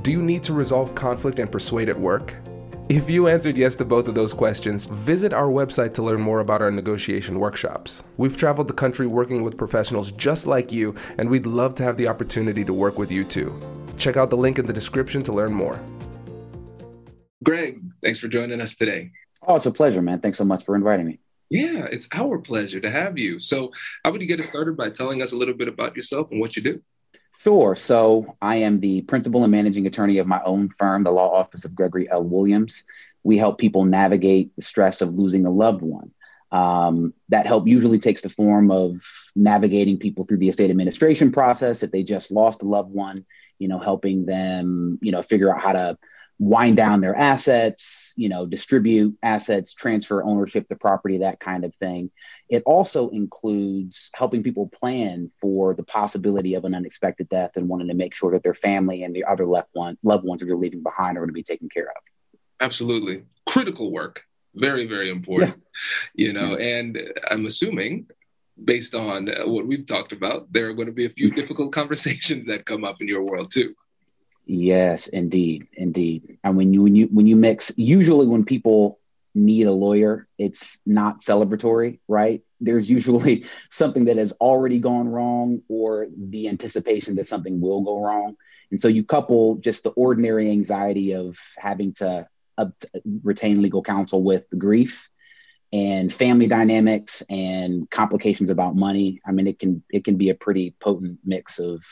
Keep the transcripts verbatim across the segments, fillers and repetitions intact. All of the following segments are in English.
Do you need to resolve conflict and persuade at work? If you answered yes to both of those questions, visit our website to learn more about our negotiation workshops. We've traveled the country working with professionals just like you, and we'd love to have the opportunity to work with you too. Check out the link in the description to learn more. Greg, thanks for joining us today. Oh, it's a pleasure, man. Thanks so much for inviting me. Yeah, it's our pleasure to have you. So how would you get us started by telling us a little bit about yourself and what you do? Sure. So I am the principal and managing attorney of my own firm, the Law Office of Gregory L. Williams. We help people navigate the stress of losing a loved one. Um, that help usually takes the form of navigating people through the estate administration process if they just lost a loved one, you know, helping them, you know, figure out how to wind down their assets, you know, distribute assets, transfer ownership to property, that kind of thing. It also includes helping people plan for the possibility of an unexpected death and wanting to make sure that their family and the other left one, loved ones that they're leaving behind are going to be taken care of. Absolutely. Critical work. Very, very important. Yeah. You know, and I'm assuming based on what we've talked about, there are going to be a few difficult conversations that come up in your world too. Yes, indeed, indeed. And when you when you when you mix, usually when people need a lawyer, it's not celebratory, right? There's usually something that has already gone wrong, or the anticipation that something will go wrong. And so you couple just the ordinary anxiety of having to up- retain legal counsel with the grief and family dynamics and complications about money. I mean, it can it can be a pretty potent mix of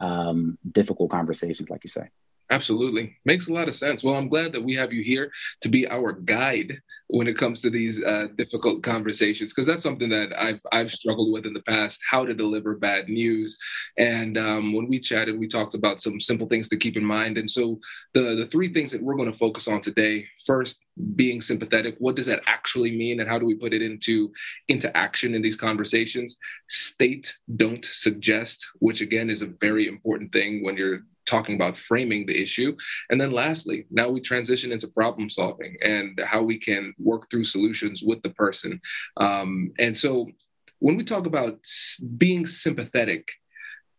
um, difficult conversations, like you say. Absolutely. Makes a lot of sense. Well, I'm glad that we have you here to be our guide when it comes to these uh, difficult conversations, because that's something that I've, I've struggled with in the past, how to deliver bad news. And um, when we chatted, we talked about some simple things to keep in mind. And so the, the three things that we're going to focus on today, first, being sympathetic. What does that actually mean? And how do we put it into, into action in these conversations? State, don't suggest, which again is a very important thing when you're talking about framing the issue. And then lastly, now we transition into problem solving and how we can work through solutions with the person. Um, and so when we talk about being sympathetic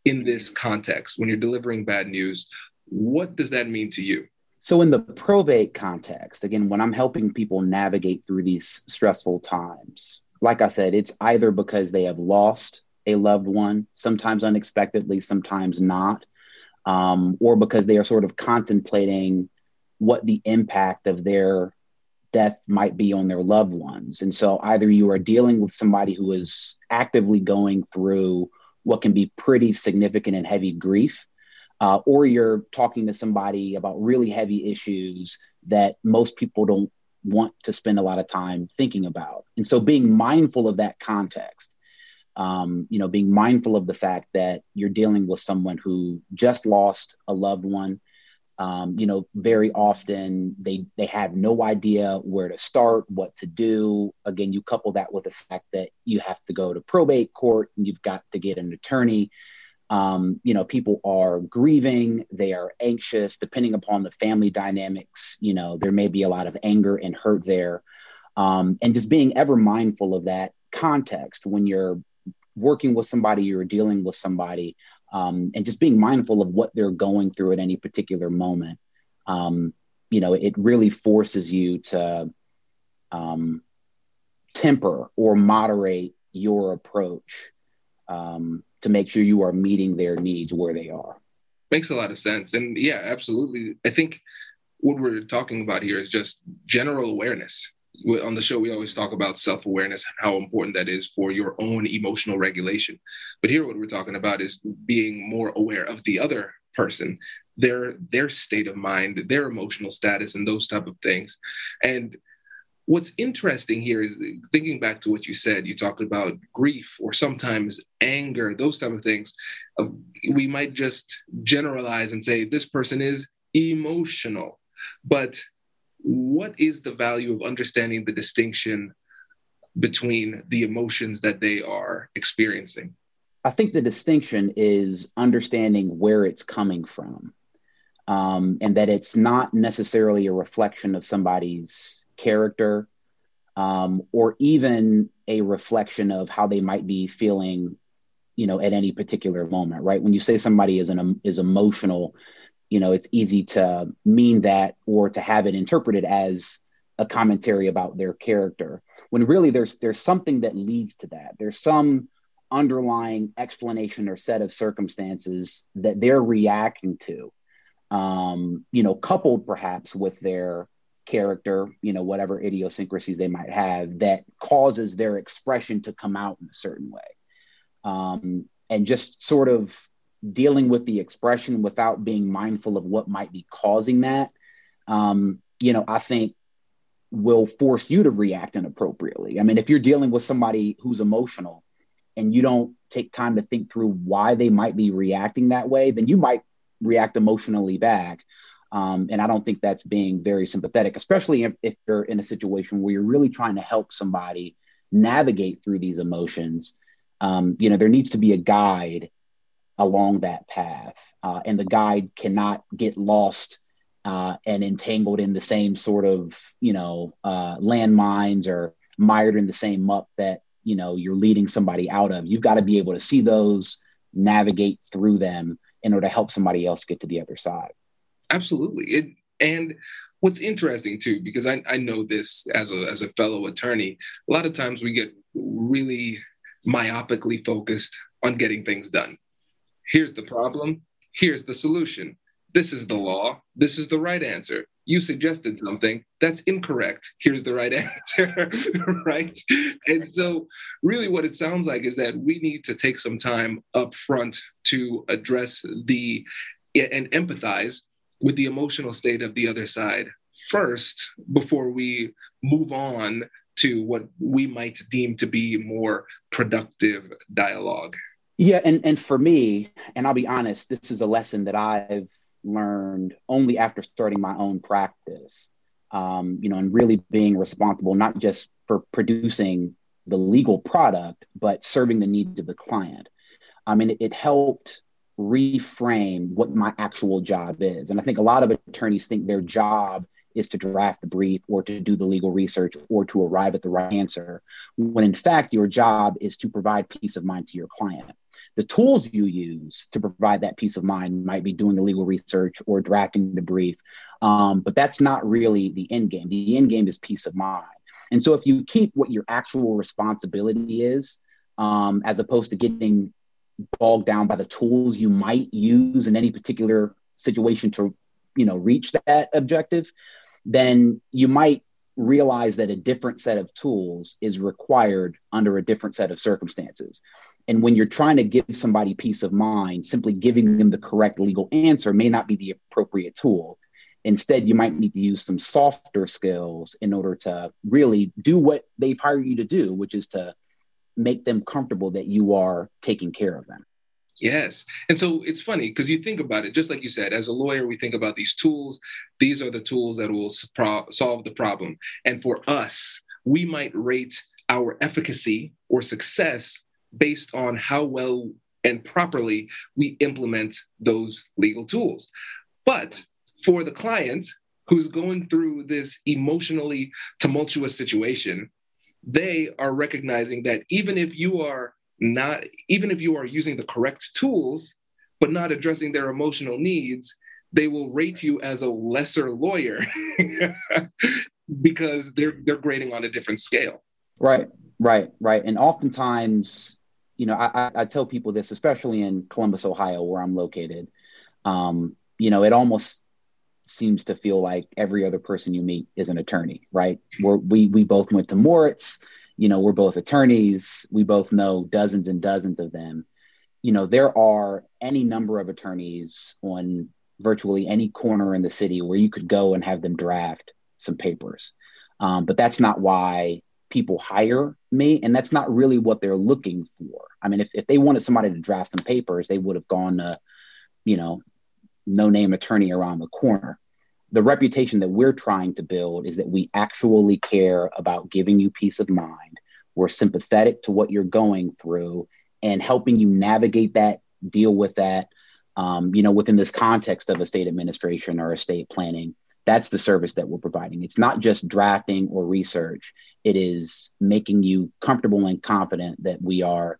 in this context, when you're delivering bad news, what does that mean to you? So in the probate context, again, when I'm helping people navigate through these stressful times, like I said, it's either because they have lost a loved one, sometimes unexpectedly, sometimes not. Um, or because they are sort of contemplating what the impact of their death might be on their loved ones. And so either you are dealing with somebody who is actively going through what can be pretty significant and heavy grief, uh, or you're talking to somebody about really heavy issues that most people don't want to spend a lot of time thinking about. And so being mindful of that context, Um, you know, being mindful of the fact that you're dealing with someone who just lost a loved one. Um, you know, very often they they have no idea where to start, what to do. Again, you couple that with the fact that you have to go to probate court and you've got to get an attorney. Um, you know, people are grieving, they are anxious, depending upon the family dynamics, you know, there may be a lot of anger and hurt there. Um, and just being ever mindful of that context when you're working with somebody, you're dealing with somebody, um, and just being mindful of what they're going through at any particular moment. Um, you know, it really forces you to um, temper or moderate your approach um, to make sure you are meeting their needs where they are. Makes a lot of sense. And yeah, absolutely. I think what we're talking about here is just general awareness. on the show, we always talk about self-awareness and how important that is for your own emotional regulation. But here, what we're talking about is being more aware of the other person, their their state of mind, their emotional status, and those type of things. And what's interesting here is thinking back to what you said, you talked about grief or sometimes anger, those type of things. We might just generalize and say, this person is emotional. But what is the value of understanding the distinction between the emotions that they are experiencing? I think the distinction is understanding where it's coming from, um, and that it's not necessarily a reflection of somebody's character, um, or even a reflection of how they might be feeling, you know, at any particular moment, right? When you say somebody is an um, is emotional, you know, it's easy to mean that or to have it interpreted as a commentary about their character, when really there's there's something that leads to that. There's some underlying explanation or set of circumstances that they're reacting to, um, you know, coupled perhaps with their character, you know, whatever idiosyncrasies they might have, that causes their expression to come out in a certain way. Um, and just sort of dealing with the expression without being mindful of what might be causing that, um, you know, I think will force you to react inappropriately. I mean, if you're dealing with somebody who's emotional and you don't take time to think through why they might be reacting that way, then you might react emotionally back. Um, and I don't think that's being very sympathetic, especially if, if you're in a situation where you're really trying to help somebody navigate through these emotions. Um, you know, there needs to be a guide along that path, uh, and the guide cannot get lost uh, and entangled in the same sort of, you know, uh, landmines, or mired in the same muck that, you know, you're leading somebody out of. You've got to be able to see those, navigate through them in order to help somebody else get to the other side. Absolutely. It, and what's interesting too, because I, I know this as a, as a fellow attorney, a lot of times we get really myopically focused on getting things done. Here's the problem. Here's the solution. This is the law. This is the right answer. You suggested something that's incorrect. Here's the right answer, right? And so really what it sounds like is that we need to take some time up front to address the and empathize with the emotional state of the other side first, before we move on to what we might deem to be more productive dialogue. Yeah. And, and for me, and I'll be honest, this is a lesson that I've learned only after starting my own practice, um, you know, and really being responsible, not just for producing the legal product, but serving the needs of the client. I mean, it, it helped reframe what my actual job is. And I think a lot of attorneys think their job is to draft the brief or to do the legal research or to arrive at the right answer, when in fact, your job is to provide peace of mind to your client. The tools you use to provide that peace of mind might be doing the legal research or drafting the brief, um, but that's not really the end game. The end game is peace of mind. And so if you keep what your actual responsibility is, um, as opposed to getting bogged down by the tools you might use in any particular situation to, you know, reach that objective, then you might realize that a different set of tools is required under a different set of circumstances. And when you're trying to give somebody peace of mind, simply giving them the correct legal answer may not be the appropriate tool. Instead, you might need to use some softer skills in order to really do what they've hired you to do, which is to make them comfortable that you are taking care of them. Yes. And so it's funny because you think about it, just like you said, as a lawyer, we think about these tools. These are the tools that will pro- solve the problem. And for us, we might rate our efficacy or success based on how well and properly we implement those legal tools. But for the client who's going through this emotionally tumultuous situation, they are recognizing that even if you are Not even if you are using the correct tools, but not addressing their emotional needs, they will rate you as a lesser lawyer because they're they're grading on a different scale. Right, right, right. And oftentimes, you know, I, I tell people this, especially in Columbus, Ohio, where I'm located. Um, you know, it almost seems to feel like every other person you meet is an attorney, right? We're, we we both went to Moritz, you know, we're both attorneys. We both know dozens and dozens of them. You know, there are any number of attorneys on virtually any corner in the city where you could go and have them draft some papers. Um, but that's not why people hire me. And that's not really what they're looking for. I mean, if, if they wanted somebody to draft some papers, they would have gone to, you know, no name attorney around the corner. The reputation that we're trying to build is that we actually care about giving you peace of mind. We're sympathetic to what you're going through and helping you navigate that, deal with that, um, you know, within this context of estate administration or estate planning. That's the service that we're providing. It's not just drafting or research. It is making you comfortable and confident that we are,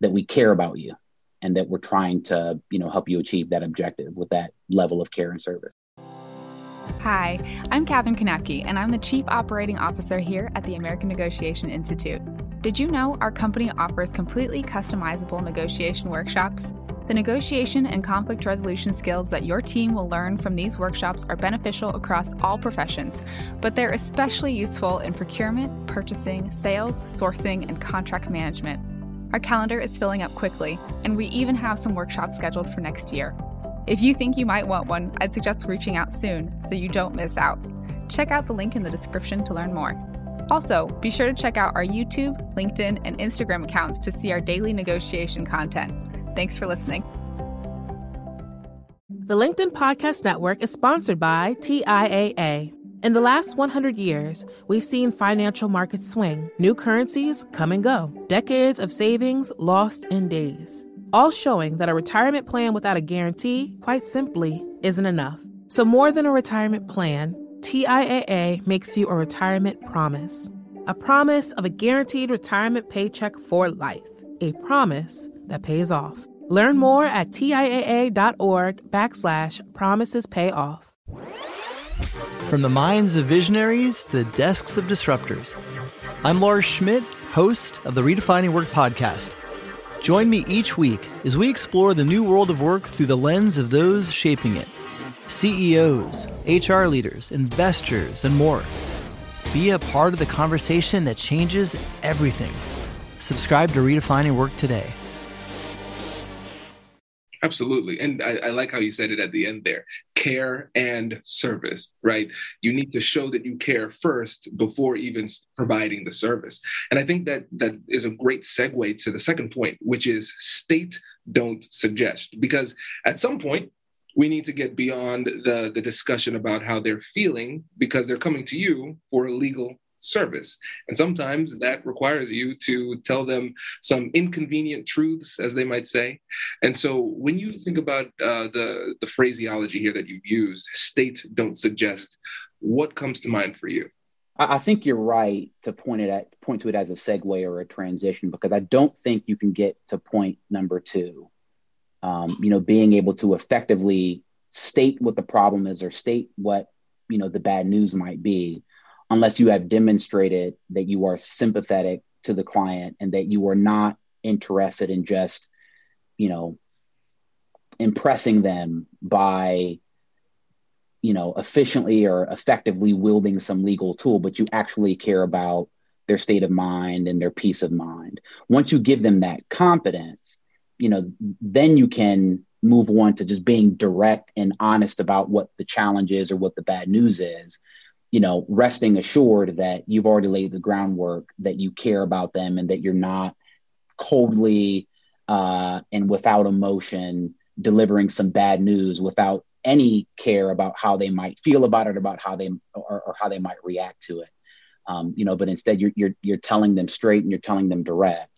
that we care about you and that we're trying to, you know, help you achieve that objective with that level of care and service. Hi, I'm Katherine Kanapke, and I'm the Chief Operating Officer here at the American Negotiation Institute. Did you know our company offers completely customizable negotiation workshops? The negotiation and conflict resolution skills that your team will learn from these workshops are beneficial across all professions, but they're especially useful in procurement, purchasing, sales, sourcing, and contract management. Our calendar is filling up quickly, and we even have some workshops scheduled for next year. If you think you might want one, I'd suggest reaching out soon so you don't miss out. Check out the link in the description to learn more. Also, be sure to check out our YouTube, LinkedIn, and Instagram accounts to see our daily negotiation content. Thanks for listening. The LinkedIn Podcast Network is sponsored by T I A A. In the last one hundred years, we've seen financial markets swing, new currencies come and go, decades of savings lost in days, all showing that a retirement plan without a guarantee, quite simply, isn't enough. So more than a retirement plan, T I A A makes you a retirement promise. A promise of a guaranteed retirement paycheck for life. A promise that pays off. Learn more at T I A A dot org backslash promises pay off. From the minds of visionaries to the desks of disruptors, I'm Laura Schmidt, host of the Redefining Work podcast. Join me each week as we explore the new world of work through the lens of those shaping it. C E Os, H R leaders, investors, and more. Be a part of the conversation that changes everything. Subscribe to Redefining Work today. Absolutely. And I, I like how you said it at the end there, care and service, right? You need to show that you care first before even providing the service. And I think that that is a great segue to the second point, which is state don't suggest, because at some point, we need to get beyond the, the discussion about how they're feeling because they're coming to you for a legal service. And sometimes that requires you to tell them some inconvenient truths, as they might say. And so when you think about uh, the, the phraseology here that you've used, state don't suggest, what comes to mind for you? I think you're right to point it at, point to it as a segue or a transition, because I don't think you can get to point number two. Um, you know, being able to effectively state what the problem is or state what, you know, the bad news might be, unless you have demonstrated that you are sympathetic to the client and that you are not interested in just, you know, impressing them by, you know, efficiently or effectively wielding some legal tool, but you actually care about their state of mind and their peace of mind. Once you give them that confidence, you know, then you can move on to just being direct and honest about what the challenge is or what the bad news is, you know, resting assured that you've already laid the groundwork, that you care about them and that you're not coldly uh, and without emotion delivering some bad news without any care about how they might feel about it, about how they or, or how they might react to it. Um, you know, but instead you're, you're, you're telling them straight and you're telling them direct.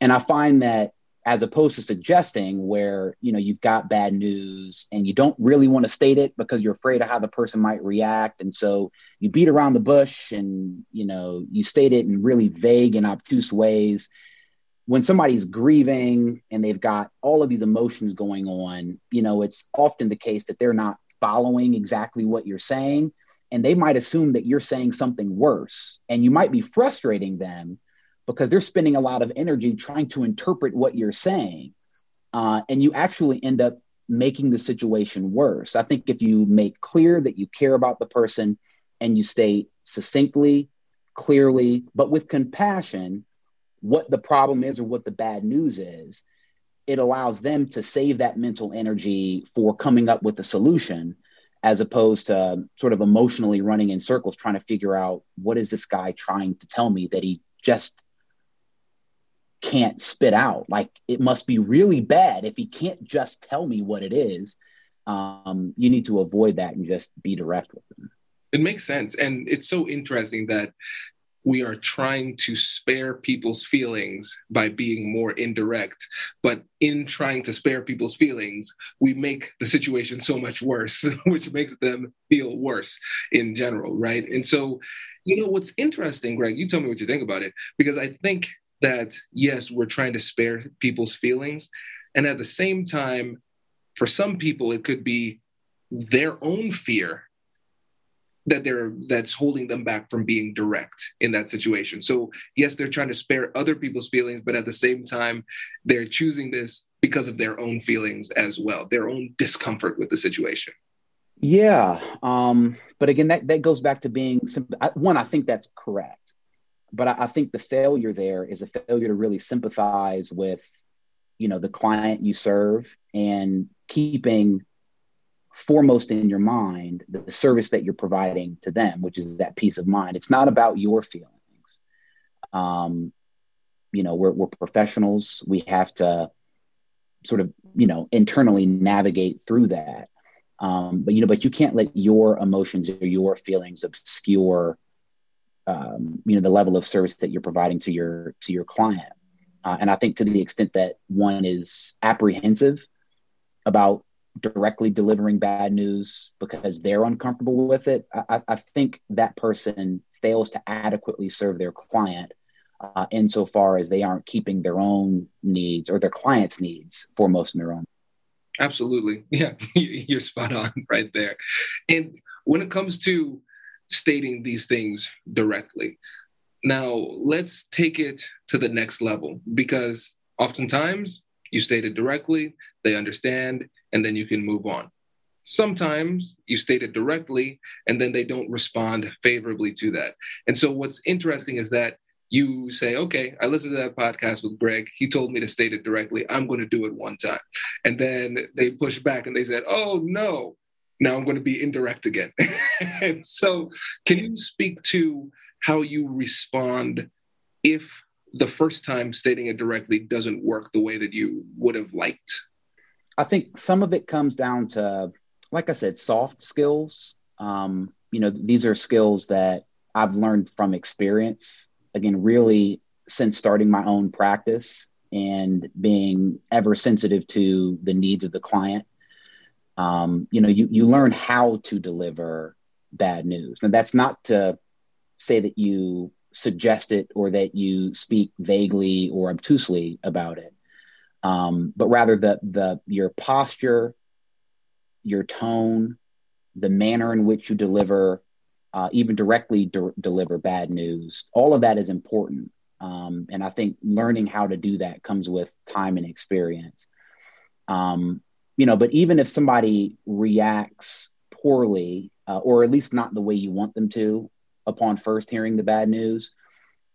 And I find that, as opposed to suggesting where, you know, you've got bad news and you don't really want to state it because you're afraid of how the person might react. And so you beat around the bush and, you know, you state it in really vague and obtuse ways. When somebody's grieving and they've got all of these emotions going on, you know, it's often the case that they're not following exactly what you're saying. And they might assume that you're saying something worse, and you might be frustrating them because they're spending a lot of energy trying to interpret what you're saying. Uh, and you actually end up making the situation worse. I think if you make clear that you care about the person and you state succinctly, clearly, but with compassion, what the problem is or what the bad news is, it allows them to save that mental energy for coming up with a solution, as opposed to sort of emotionally running in circles, trying to figure out what is this guy trying to tell me that he just can't spit out. Like, it must be really bad if he can't just tell me what it is. Um, you need to avoid that and just be direct with them. It makes sense. And it's so interesting that we are trying to spare people's feelings by being more indirect. But in trying to spare people's feelings, we make the situation so much worse, which makes them feel worse in general, right? And so, you know, what's interesting, Greg, you tell me what you think about it, because I think that, yes, we're trying to spare people's feelings. And at the same time, for some people, it could be their own fear that they're that's holding them back from being direct in that situation. So yes, they're trying to spare other people's feelings, but at the same time, they're choosing this because of their own feelings as well, their own discomfort with the situation. Yeah. Um, but again, that, that goes back to being simple. I, one, I think that's correct. But I, I think the failure there is a failure to really sympathize with, you know, the client you serve, and keeping foremost in your mind the service that you're providing to them, which is that peace of mind. It's not about your feelings. Um, you know, we're, we're professionals. We have to sort of, you know, internally navigate through that. Um, but, you know, but you can't let your emotions or your feelings obscure, um, you know, the level of service that you're providing to your, to your client. Uh, and I think to the extent that one is apprehensive about directly delivering bad news because they're uncomfortable with it, I, I think that person fails to adequately serve their client uh, insofar as they aren't keeping their own needs or their client's needs foremost in their own. Absolutely. Yeah, you're spot on right there. And when it comes to stating these things directly, now let's take it to the next level, because oftentimes you state it directly, they understand, and then you can move on. Sometimes you state it directly, and then they don't respond favorably to that. And so what's interesting is that you say, okay, I listened to that podcast with Greg. He told me to state it directly. I'm going to do it one time. And then they push back and they said, oh, no, now I'm going to be indirect again. And so can you speak to how you respond if the first time stating it directly doesn't work the way that you would have liked? I think some of it comes down to, like I said, soft skills. Um, you know, these are skills that I've learned from experience, again, really since starting my own practice and being ever sensitive to the needs of the client. Um, you know, you, you learn how to deliver bad news. Now, that's not to say that you suggest it or that you speak vaguely or obtusely about it. Um, but rather the, the, your posture, your tone, the manner in which you deliver, uh, even directly de- deliver bad news, all of that is important. Um, and I think learning how to do that comes with time and experience. Um, you know, but even if somebody reacts poorly, uh, or at least not the way you want them to upon first hearing the bad news,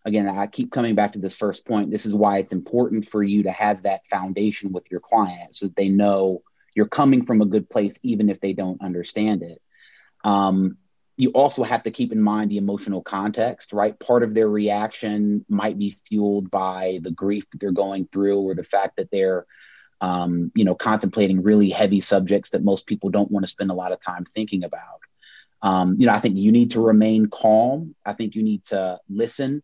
again, I keep coming back to this first point. This is why it's important for you to have that foundation with your client so that they know you're coming from a good place, even if they don't understand it. Um, you also have to keep in mind the emotional context, right? Part of their reaction might be fueled by the grief that they're going through, or the fact that they're, um, you know, contemplating really heavy subjects that most people don't want to spend a lot of time thinking about. Um, you know, I think you need to remain calm. I think you need to listen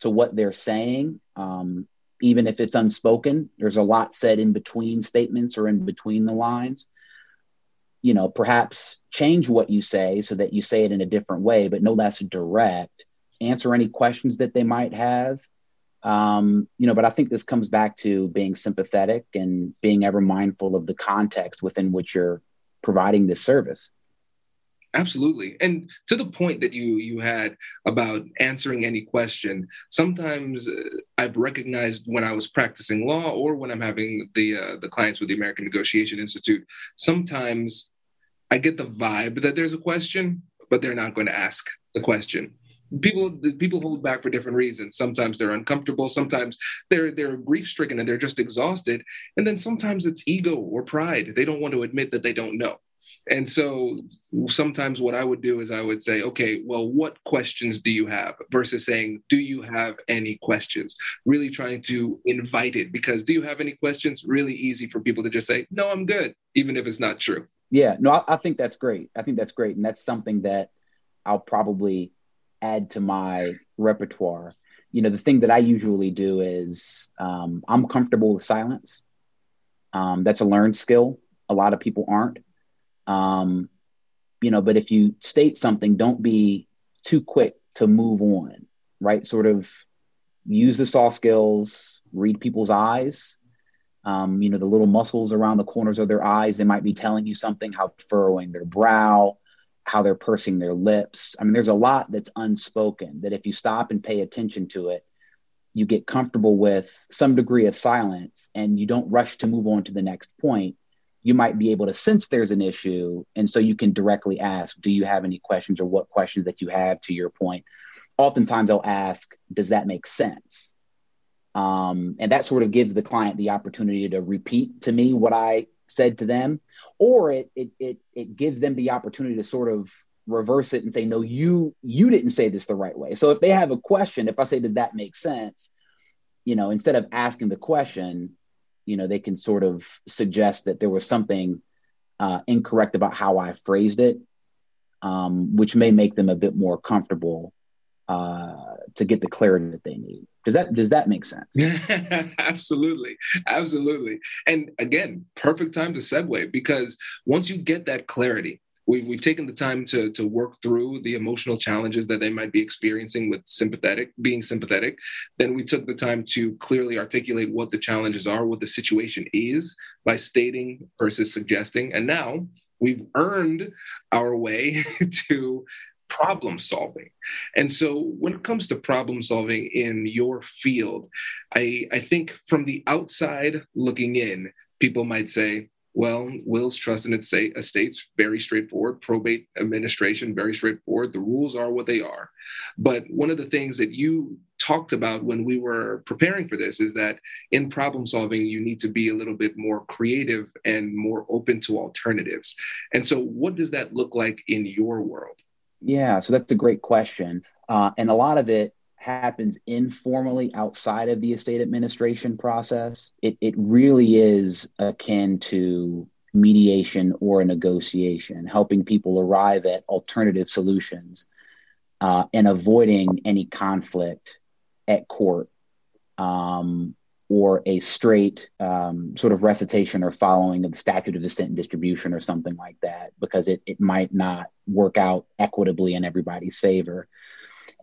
to what they're saying, um, even if it's unspoken. There's a lot said in between statements or in between the lines. You know, perhaps change what you say so that you say it in a different way, but no less direct. Answer any questions that they might have. Um, you know, but I think this comes back to being sympathetic and being ever mindful of the context within which you're providing this service. Absolutely. And to the point that you you had about answering any question, sometimes uh, I've recognized when I was practicing law or when I'm having the uh, the clients with the American Negotiation Institute, sometimes I get the vibe that there's a question, but they're not going to ask the question. People people hold back for different reasons. Sometimes they're uncomfortable. Sometimes they're they're grief-stricken and they're just exhausted. And then sometimes it's ego or pride. They don't want to admit that they don't know. And so sometimes what I would do is I would say, okay, well, what questions do you have? Versus saying, do you have any questions? Really trying to invite it, because do you have any questions? Really easy for people to just say, no, I'm good, even if it's not true. Yeah, no, I, I think that's great. I think that's great. And that's something that I'll probably add to my repertoire. You know, the thing that I usually do is um, I'm comfortable with silence. Um, that's a learned skill. A lot of people aren't. Um, you know, but if you state something, don't be too quick to move on, right? Sort of use the soft skills, read people's eyes, um, you know, the little muscles around the corners of their eyes. They might be telling you something, how furrowing their brow, how they're pursing their lips. I mean, there's a lot that's unspoken that if you stop and pay attention to it, you get comfortable with some degree of silence and you don't rush to move on to the next point. You might be able to sense there's an issue. And so you can directly ask, do you have any questions, or what questions that you have, to your point? Oftentimes I'll ask, does that make sense? Um, and that sort of gives the client the opportunity to repeat to me what I said to them, or it it it, it gives them the opportunity to sort of reverse it and say, no, you, you didn't say this the right way. So if they have a question, if I say, does that make sense? You know, instead of asking the question, you know, they can sort of suggest that there was something uh, incorrect about how I phrased it, um, which may make them a bit more comfortable uh, to get the clarity that they need. Does that does that make sense? Absolutely. Absolutely. And again, perfect time to segue, because once you get that clarity, We've, we've taken the time to, to work through the emotional challenges that they might be experiencing with sympathetic, being sympathetic. Then we took the time to clearly articulate what the challenges are, what the situation is, by stating versus suggesting. And now we've earned our way to problem solving. And so when it comes to problem solving in your field, I, I think from the outside looking in, people might say, well, wills, trusts, and estates, very straightforward. Probate administration, very straightforward. The rules are what they are. But one of the things that you talked about when we were preparing for this is that in problem solving, you need to be a little bit more creative and more open to alternatives. And so what does that look like in your world? Yeah, so that's a great question. Uh, and a lot of it happens informally outside of the estate administration process. It it really is akin to mediation or a negotiation, helping people arrive at alternative solutions uh, and avoiding any conflict at court um, or a straight um, sort of recitation or following of the statute of descent and distribution or something like that, because it it might not work out equitably in everybody's favor.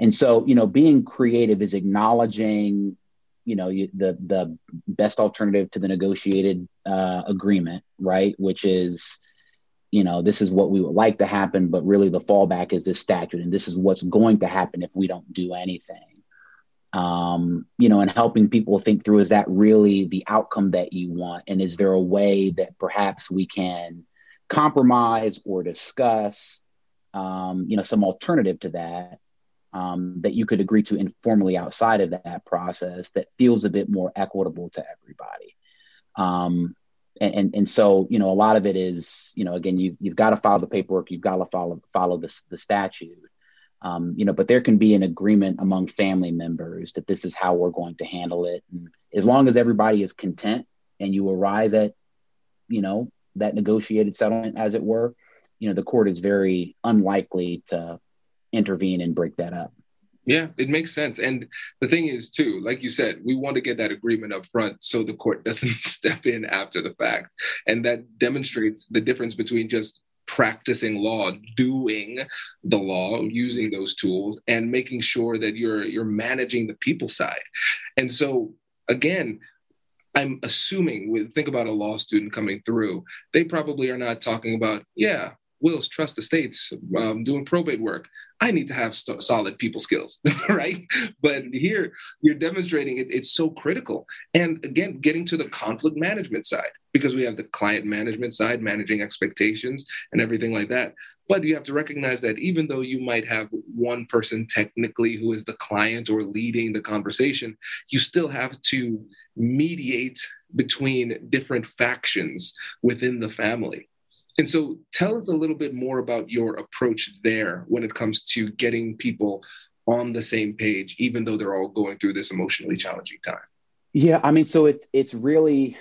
And so, you know, being creative is acknowledging, you know, you, the the best alternative to the negotiated uh, agreement, right? Which is, you know, this is what we would like to happen, but really the fallback is this statute, and this is what's going to happen if we don't do anything. Um, you know, and helping people think through, is that really the outcome that you want? And is there a way that perhaps we can compromise or discuss, um, you know, some alternative to that? Um, that you could agree to informally outside of that process that feels a bit more equitable to everybody. Um, and, and, and so, you know, a lot of it is, you know, again, you, you've got to follow the paperwork, you've got to follow, follow this, the statute, um, you know, but there can be an agreement among family members that this is how we're going to handle it. And as long as everybody is content and you arrive at, you know, that negotiated settlement, as it were, you know, the court is very unlikely to intervene and break that up. Yeah, it makes sense. And the thing is, too, like you said, we want to get that agreement up front so the court doesn't step in after the fact. And that demonstrates the difference between just practicing law, doing the law, using those tools, and making sure that you're you're managing the people side. And so, again, I'm assuming, with think about a law student coming through, they probably are not talking about, yeah, wills, trust estates, um, doing probate work, I need to have st- solid people skills, right? But here you're demonstrating it, it's so critical. And again, getting to the conflict management side, because we have the client management side, managing expectations and everything like that. But you have to recognize that even though you might have one person technically who is the client or leading the conversation, you still have to mediate between different factions within the family. And so tell us a little bit more about your approach there when it comes to getting people on the same page, even though they're all going through this emotionally challenging time. Yeah, I mean, so it's it's really,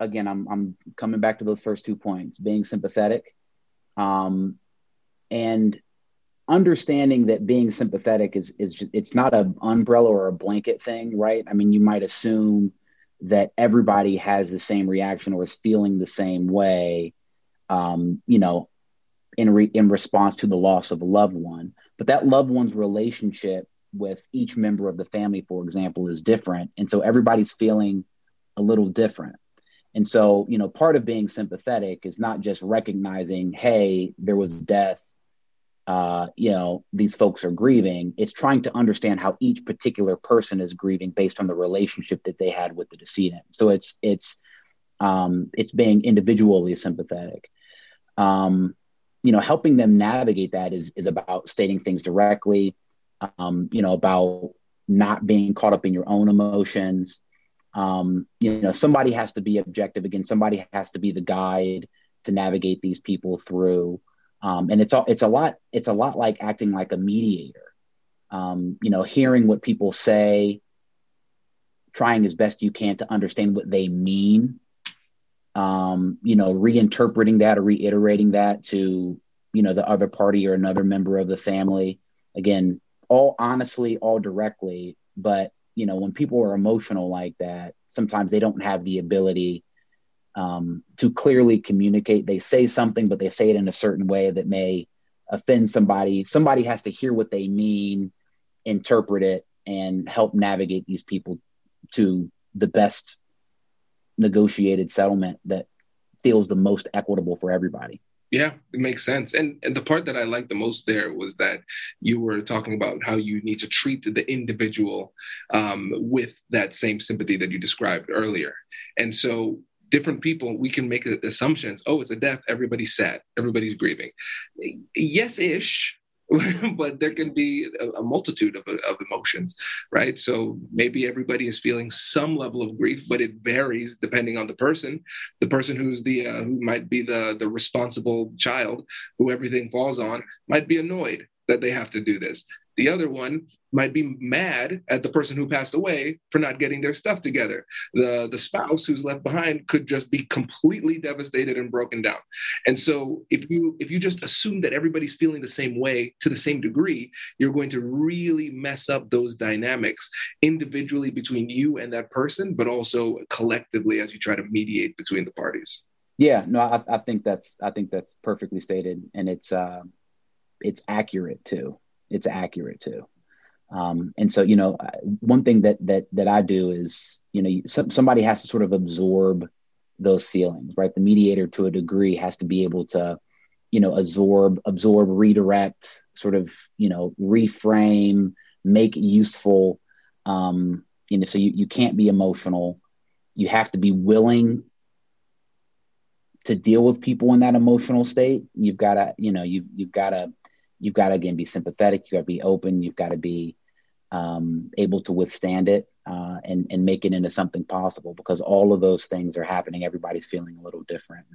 again, I'm I'm coming back to those first two points, being sympathetic um, and understanding that being sympathetic is, is just, it's not an umbrella or a blanket thing, right? I mean, you might assume that everybody has the same reaction or is feeling the same way. Um, you know, in re- in response to the loss of a loved one. But that loved one's relationship with each member of the family, for example, is different. And so everybody's feeling a little different. And so, you know, part of being sympathetic is not just recognizing, hey, there was death, uh, you know, these folks are grieving. It's trying to understand how each particular person is grieving based on the relationship that they had with the decedent. So it's, it's, um, it's being individually sympathetic. Um, you know, helping them navigate that is is about stating things directly, um, you know, about not being caught up in your own emotions. Um, you know, somebody has to be objective. Again, somebody has to be the guide to navigate these people through. Um, and it's all it's a lot, it's a lot like acting like a mediator, um, you know, hearing what people say, trying as best you can to understand what they mean. Um, you know, reinterpreting that or reiterating that to, you know, the other party or another member of the family. Again, all honestly, all directly. But, you know, when people are emotional like that, sometimes they don't have the ability um, to clearly communicate. They say something, but they say it in a certain way that may offend somebody. Somebody has to hear what they mean, interpret it, and help navigate these people to the best negotiated settlement that feels the most equitable for everybody. Yeah, it makes sense. And, and the part that I liked the most there was that you were talking about how you need to treat the individual um, with that same sympathy that you described earlier. And so different people, we can make assumptions. Oh, it's a death. Everybody's sad. Everybody's grieving. Yes-ish. But there can be a multitude of, of emotions, right? So maybe everybody is feeling some level of grief, but it varies depending on the person. The person who's the uh, who might be the the responsible child who everything falls on might be annoyed that they have to do this. The other one might be mad at the person who passed away for not getting their stuff together. The, the spouse who's left behind could just be completely devastated and broken down. And so if you if you just assume that everybody's feeling the same way to the same degree, you're going to really mess up those dynamics individually between you and that person, but also collectively as you try to mediate between the parties. Yeah, no, I, I think that's I think that's perfectly stated, and it's uh, it's accurate too. It's accurate too. Um, and so, you know, one thing that, that, that I do is, you know, some, somebody has to sort of absorb those feelings, right? The mediator to a degree has to be able to, you know, absorb, absorb, redirect, sort of, you know, reframe, make it useful. Um, you know, so you, you can't be emotional. You have to be willing to deal with people in that emotional state. You've got to, you know, you, you've got to, You've got to, again, be sympathetic. You've got to be open. You've got to be um, able to withstand it uh, and, and make it into something possible, because all of those things are happening. Everybody's feeling a little different.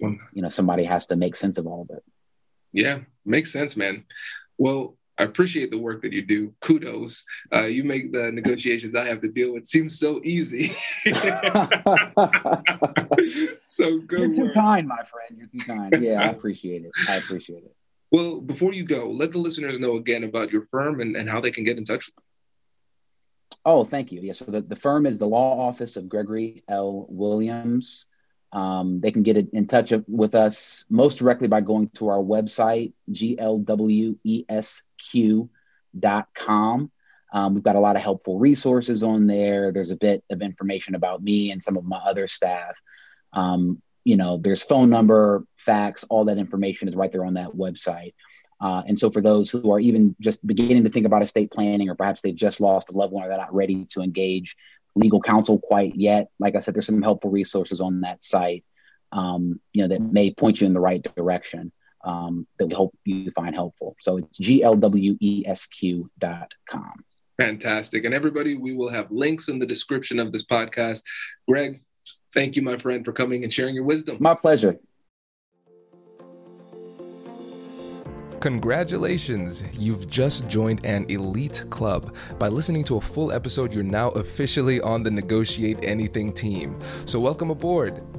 And, you know, somebody has to make sense of all of it. Yeah, makes sense, man. Well, I appreciate the work that you do. Kudos. Uh, you make the negotiations I have to deal with seem so easy. So good. You're too work. kind, my friend. You're too kind. Yeah, I appreciate it. I appreciate it. Well, before you go, let the listeners know again about your firm and, and how they can get in touch with you. Oh, thank you. Yes, yeah, so the, the firm is the Law Office of Gregory L. Williams. Um, they can get in touch with us most directly by going to our website, G L W E S Q dot com. Um, we've got a lot of helpful resources on there. There's a bit of information about me and some of my other staff. Um, you know, there's phone number, fax, all that information is right there on that website. Uh, and so for those who are even just beginning to think about estate planning, or perhaps they've just lost a loved one or they're not ready to engage legal counsel quite yet, like I said, there's some helpful resources on that site, um, you know, that may point you in the right direction um, that we hope you find helpful. So it's G L W E S Q dot com. Fantastic. And everybody, we will have links in the description of this podcast. Greg, thank you, my friend, for coming and sharing your wisdom. My pleasure. Congratulations, you've just joined an elite club. By listening to a full episode, you're now officially on the Negotiate Anything team. So welcome aboard.